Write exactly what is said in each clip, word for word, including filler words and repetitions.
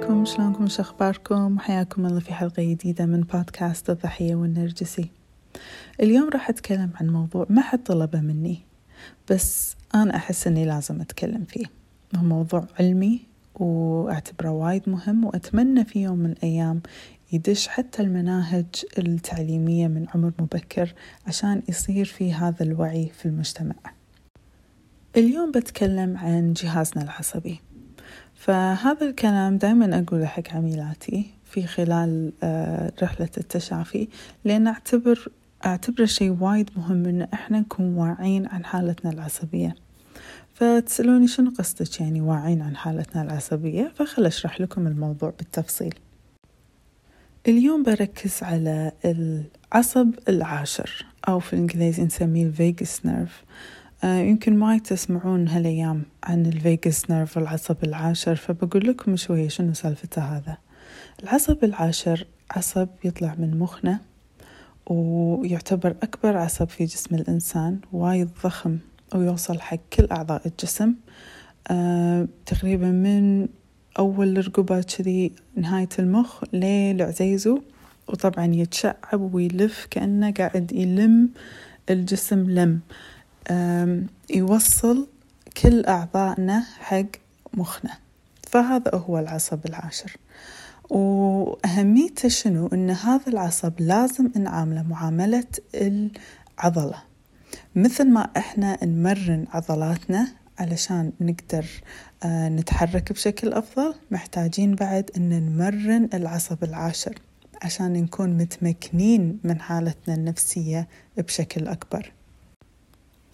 عليكم، شلونكم، شو اخباركم؟ حياكم الله في حلقه جديده من بودكاست الضحيه والنرجسي. اليوم راح اتكلم عن موضوع ما حد طلبه مني بس انا احس اني لازم اتكلم فيه. هو موضوع علمي واعتبره وايد مهم، واتمنى في يوم من الايام يدش حتى المناهج التعليميه من عمر مبكر عشان يصير في هذا الوعي في المجتمع. اليوم بتكلم عن جهازنا العصبي. فهذا الكلام دائما أقوله حق عميلاتي في خلال رحلة التشافي، لأن أعتبر أعتبره شيء وايد مهم إن إحنا نكون واعين عن حالتنا العصبية. فتسألوني شنو قصدك يعني واعين عن حالتنا العصبية، فخل أشرح لكم الموضوع بالتفصيل. اليوم بركز على العصب العاشر، أو في الإنجليزي نسميه Vagus Nerve. يمكن ما تسمعون هالأيام عن الفيجس نيرف والعصب العاشر، فبقول لكم شوية شنو سالفته. هذا العصب العاشر عصب يطلع من مخنا ويعتبر أكبر عصب في جسم الإنسان، وايد ضخم ويوصل حق كل أعضاء الجسم، أه تقريبا من أول الرقبة كذي نهاية المخ للعزيزه، وطبعا يتشعب ويلف كأنه قاعد يلم الجسم لم يوصل كل أعضائنا حق مخنا. فهذا هو العصب العاشر. وأهميته شنو؟ إن هذا العصب لازم نعامله معاملة العضلة، مثل ما إحنا نمرن عضلاتنا علشان نقدر نتحرك بشكل أفضل، محتاجين بعد إن نمرن العصب العاشر عشان نكون متمكنين من حالتنا النفسية بشكل أكبر.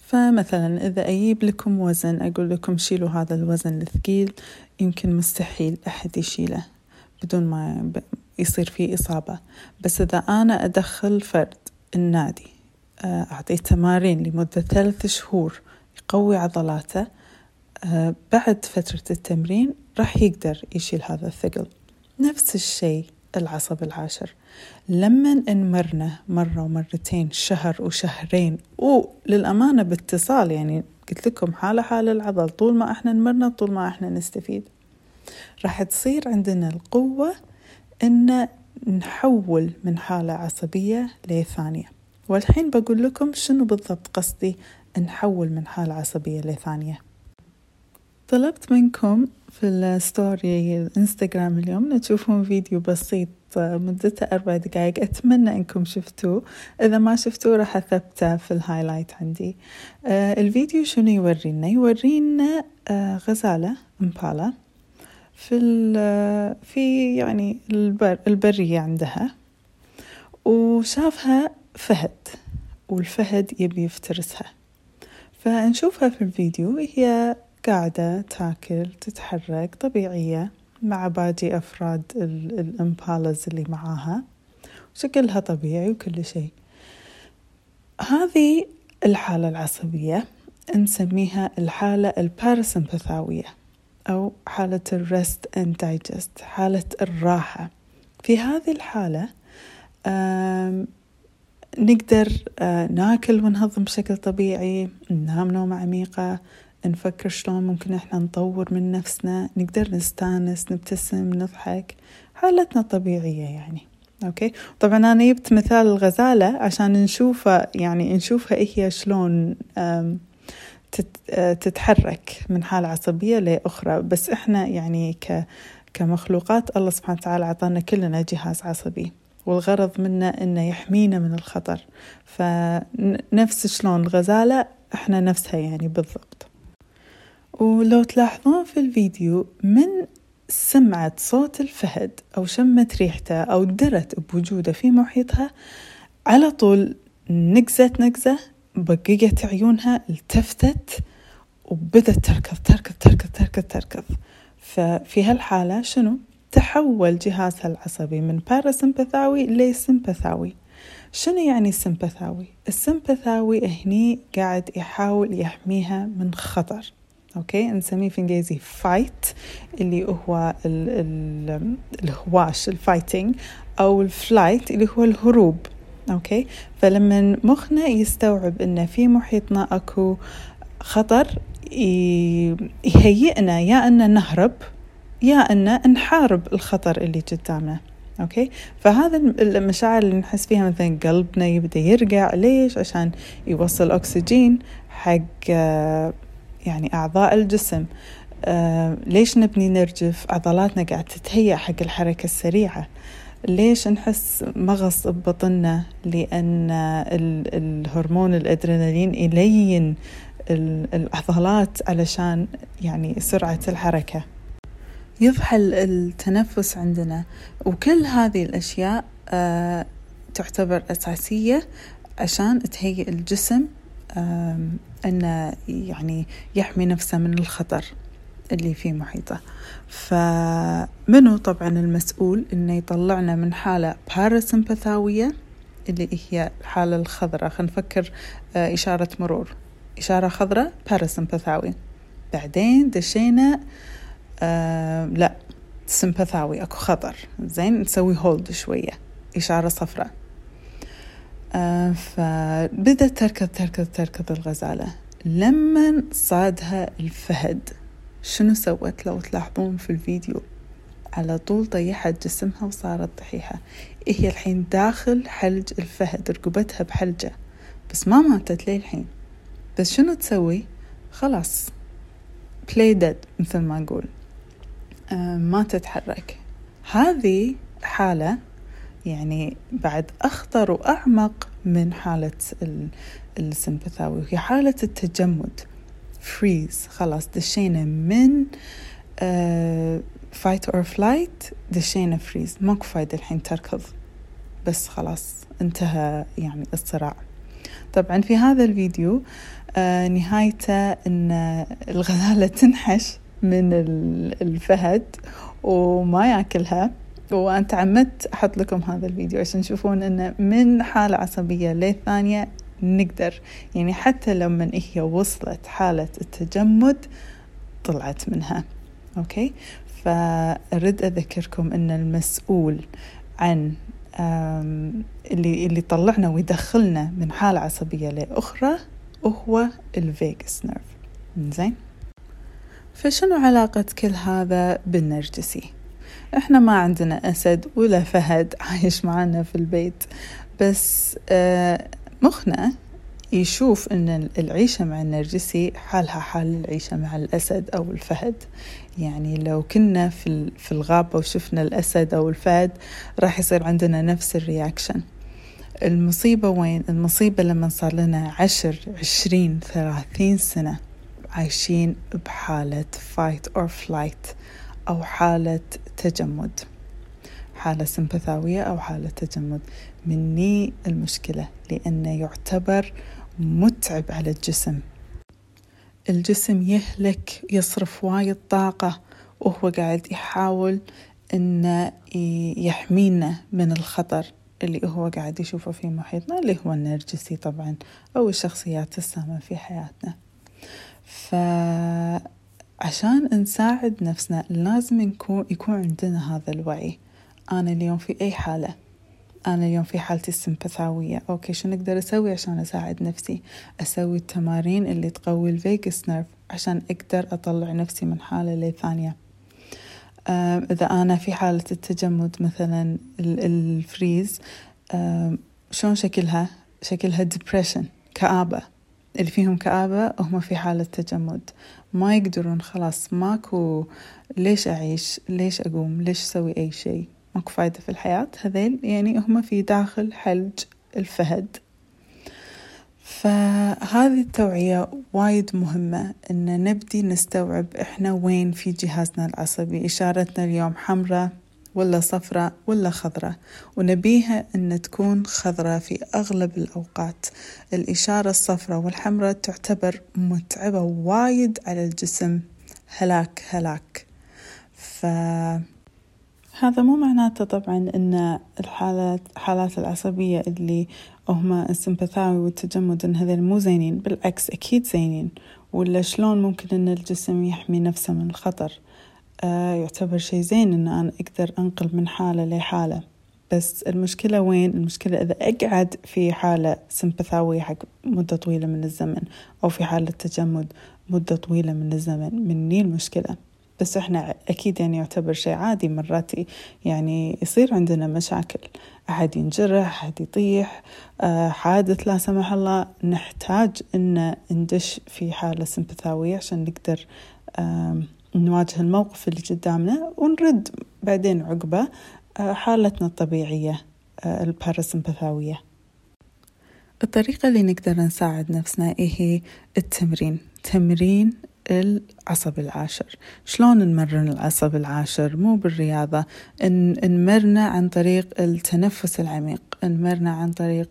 فمثلا إذا أجيب لكم وزن أقول لكم شيلوا هذا الوزن الثقيل، يمكن مستحيل أحد يشيله بدون ما يصير فيه إصابة. بس إذا أنا أدخل فرد النادي أعطيه تمارين لمدة ثلاث شهور يقوي عضلاته، بعد فترة التمرين راح يقدر يشيل هذا الثقل. نفس الشيء العصب العاشر، لما نمرنه مرة ومرتين، شهر وشهرين، وللأمانة باتصال، يعني قلت لكم حالة حالة العضل، طول ما احنا نمرنا طول ما احنا نستفيد، راح تصير عندنا القوة ان نحول من حالة عصبية لثانية. والحين بقول لكم شنو بالضبط قصدي نحول من حالة عصبية لثانية. طلبت منكم في الستوري الانستغرام اليوم نشوفون فيديو بسيط مدته أربع دقائق، أتمنى أنكم شفتوه. إذا ما شفتوه راح أثبته في الهايلايت عندي. آه الفيديو شنو يورينا؟ يورينا آه غزالة إمبالا في في يعني البر البرية عندها، وشافها فهد، والفهد يبي يفترسها. فنشوفها في الفيديو هي قاعدة تاكل تتحرك طبيعية مع باقي أفراد الإمبالز اللي معاها، وشكلها طبيعي وكل شيء. هذه الحالة العصبية نسميها الحالة الباراسمبثاوية، أو حالة الرست and digest، حالة الراحة. في هذه الحالة نقدر ناكل ونهضم بشكل طبيعي، ننام نومة عميقة، نفكر شلون ممكن إحنا نطور من نفسنا، نقدر نستانس، نبتسم، نضحك، حالتنا طبيعية يعني. أوكي، طبعا أنا جبت مثال الغزالة عشان نشوفها، يعني نشوفها إيه هي شلون تتحرك من حالة عصبية لأخرى. بس إحنا يعني كمخلوقات الله سبحانه وتعالى عطانا كلنا جهاز عصبي، والغرض منه إنه يحمينا من الخطر. فنفس شلون الغزالة إحنا نفسها يعني بالضبط. ولو تلاحظون في الفيديو، من سمعة صوت الفهد أو شمت ريحته أو درت بوجوده في محيطها، على طول نقزت نقزة، بقيت عيونها، التفتت وبدت تركض تركض تركض تركض تركض. ففي هالحالة شنو؟ تحول جهازها العصبي من باراسمبثاوي لسمبثاوي. شنو يعني السمبثاوي؟ السمبثاوي هني قاعد يحاول يحميها من خطر. أوكي، نسميه في إنجليزي fight، اللي هو ال ال الهواش، الفايتينج، أو الفلايت اللي هو الهروب. أوكي، فلما مخنا يستوعب إن في محيطنا أكو خطر، يهيئنا يا أن نهرب يا أن نحارب الخطر اللي قدامنا. أوكي؟ فهذا المشاعر اللي نحس فيها مثلا قلبنا يبدأ يرجع، ليش؟ عشان يوصل أكسجين حق يعني أعضاء الجسم. آه، ليش نبني نرجف؟ عضلاتنا قاعد تتهيأ حق الحركة السريعة. ليش نحس مغص ببطننا؟ لأن الهرمون الأدرينالين يلين العضلات علشان يعني سرعة الحركة، يفحل التنفس عندنا. وكل هذه الأشياء آه، تعتبر أساسية عشان تهيئ الجسم آه، أنه يعني يحمي نفسه من الخطر اللي في محيطه. فمنو طبعا المسؤول انه يطلعنا من حاله باراسمباثاويه اللي هي الحاله الخضراء. خلينا نفكر اشاره مرور، اشاره خضراء باراسمباثاوي، بعدين دشينا آه لا سمباثاوي، اكو خطر، زين نسوي هولد شويه، اشاره صفراء. آه فبدت تركض تركض تركض الغزاله. لما صادها الفهد شنو سوت؟ لو تلاحظون في الفيديو على طول طيحت جسمها وصارت ضحيحة. إيه هي الحين داخل حلج الفهد، ركبتها بحلجة، بس ما ماتت ليه الحين. بس شنو تسوي؟ خلاص play dead مثل ما نقول، آه ما تتحرك. هذه حالة يعني بعد أخطر وأعمق من حالة السمباثاوي، وهي حالة التجمد freeze. خلاص دشينا من uh, fight or flight، دشينا freeze، ماكو فايدة الحين تركض، بس خلاص انتهى يعني الصراع. طبعا في هذا الفيديو uh, نهايته ان الغزالة تنحش من الفهد وما ياكلها. وأنت عمدت أحط لكم هذا الفيديو عشان تشوفون ان من حالة عصبية للثانية نقدر يعني حتى لما هي وصلت حالة التجمد طلعت منها. أوكي، فأرد أذكركم أن المسؤول عن اللي اللي طلعنا ويدخلنا من حالة عصبية لأخرى هو الفيجس نيرف. إنزين، فشنو علاقة كل هذا بالنرجسي؟ إحنا ما عندنا أسد ولا فهد عايش معنا في البيت، بس آه مخنا يشوف أن العيشة مع النرجسي حالها حال العيشة مع الأسد أو الفهد. يعني لو كنا في الغابة وشفنا الأسد أو الفهد راح يصير عندنا نفس الرياكشن. المصيبة وين؟ المصيبة لما صار لنا عشر عشرين ثلاثين سنة عايشين بحالة fight or flight أو حالة تجمد، حالة سمباثاوية أو حالة تجمد. مني المشكلة، لأنه يعتبر متعب على الجسم. الجسم يهلك، يصرف وايد طاقة وهو قاعد يحاول أن يحمينا من الخطر اللي هو قاعد يشوفه في محيطنا، اللي هو النرجسي طبعا أو الشخصيات السامة في حياتنا. فعشان نساعد نفسنا لازم نكون يكون عندنا هذا الوعي. أنا اليوم في أي حالة؟ أنا اليوم في حالتي السمباثاوية. أوكي، شو نقدر أسوي عشان أساعد نفسي؟ أسوي التمارين اللي تقوي الفيجس نيرف عشان أقدر أطلع نفسي من حالة لثانية. إذا أنا في حالة التجمد مثلا الفريز، شون شكلها؟ شكلها ديبريشن، كآبة. اللي فيهم كآبة هم في حالة تجمد، ما يقدرون، خلاص ماكو ليش أعيش، ليش أقوم، ليش أسوي أي شيء، ماكو فايدة في الحياة. هذيل يعني هم في داخل حلج الفهد. فهذه التوعية وايد مهمة، إن نبدي نستوعب إحنا وين في جهازنا العصبي، إشارتنا اليوم حمراء ولا صفراء ولا خضراء، ونبيها أن تكون خضراء في أغلب الأوقات. الإشارة الصفراء والحمراء تعتبر متعبة وايد على الجسم، هلاك هلاك. فهذا مو معناته طبعا أن الحالات حالات العصبية اللي هما السمباثاوي والتجمد أن هذول مو زينين، بالعكس أكيد زينين. ولا شلون ممكن أن الجسم يحمي نفسه من الخطر؟ يعتبر شيء زين إن أنا أقدر أنقل من حالة لحالة. بس المشكلة وين؟ المشكلة إذا أقعد في حالة سمباثاوية حق مدة طويلة من الزمن، أو في حالة تجمد مدة طويلة من الزمن، مني المشكلة. بس احنا اكيد يعني يعتبر شيء عادي. مرات يعني يصير عندنا مشاكل، احد ينجرح، احد يطيح، حادث لا سمح الله، نحتاج ان ندش في حالة سمبثاوية عشان نقدر نواجه الموقف اللي قدامنا ونرد بعدين عقبه حالتنا الطبيعية الباراسمبثاوية. الطريقة اللي نقدر نساعد نفسنا إيه هي التمرين، تمرين العصب العاشر. شلون نمرن العصب العاشر؟ مو بالرياضة، نمرنا عن طريق التنفس العميق، نمرنا عن طريق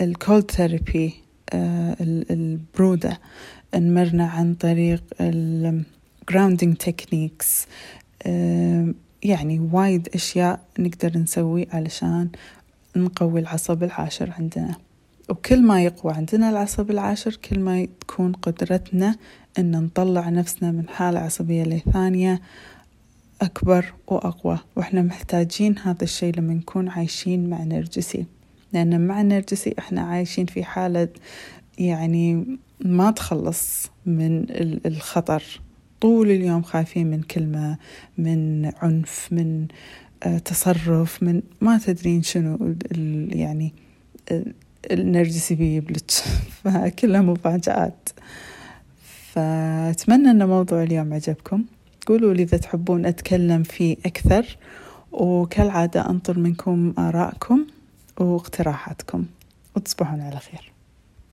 الكولد ثيرابي البرودة، نمرنا عن طريق الجراوندينج تكنيكس. يعني وايد أشياء نقدر نسوي علشان نقوي العصب العاشر عندنا، وكل ما يقوى عندنا العصب العاشر كل ما تكون قدرتنا أن نطلع نفسنا من حالة عصبية لثانية أكبر وأقوى. وإحنا محتاجين هذا الشيء لما نكون عايشين مع نرجسي، لأن مع نرجسي إحنا عايشين في حالة يعني ما تخلص من الخطر، طول اليوم خايفين من كلمة، من عنف، من تصرف، من ما تدرين شنو ال يعني النرجسي بيبلج، فكلها مفاجآت. فأتمنى أن موضوع اليوم عجبكم، قولوا لي إذا تحبون أتكلم فيه أكثر، وكالعادة أنطر منكم آرائكم واقتراحاتكم، وتصبحون على خير.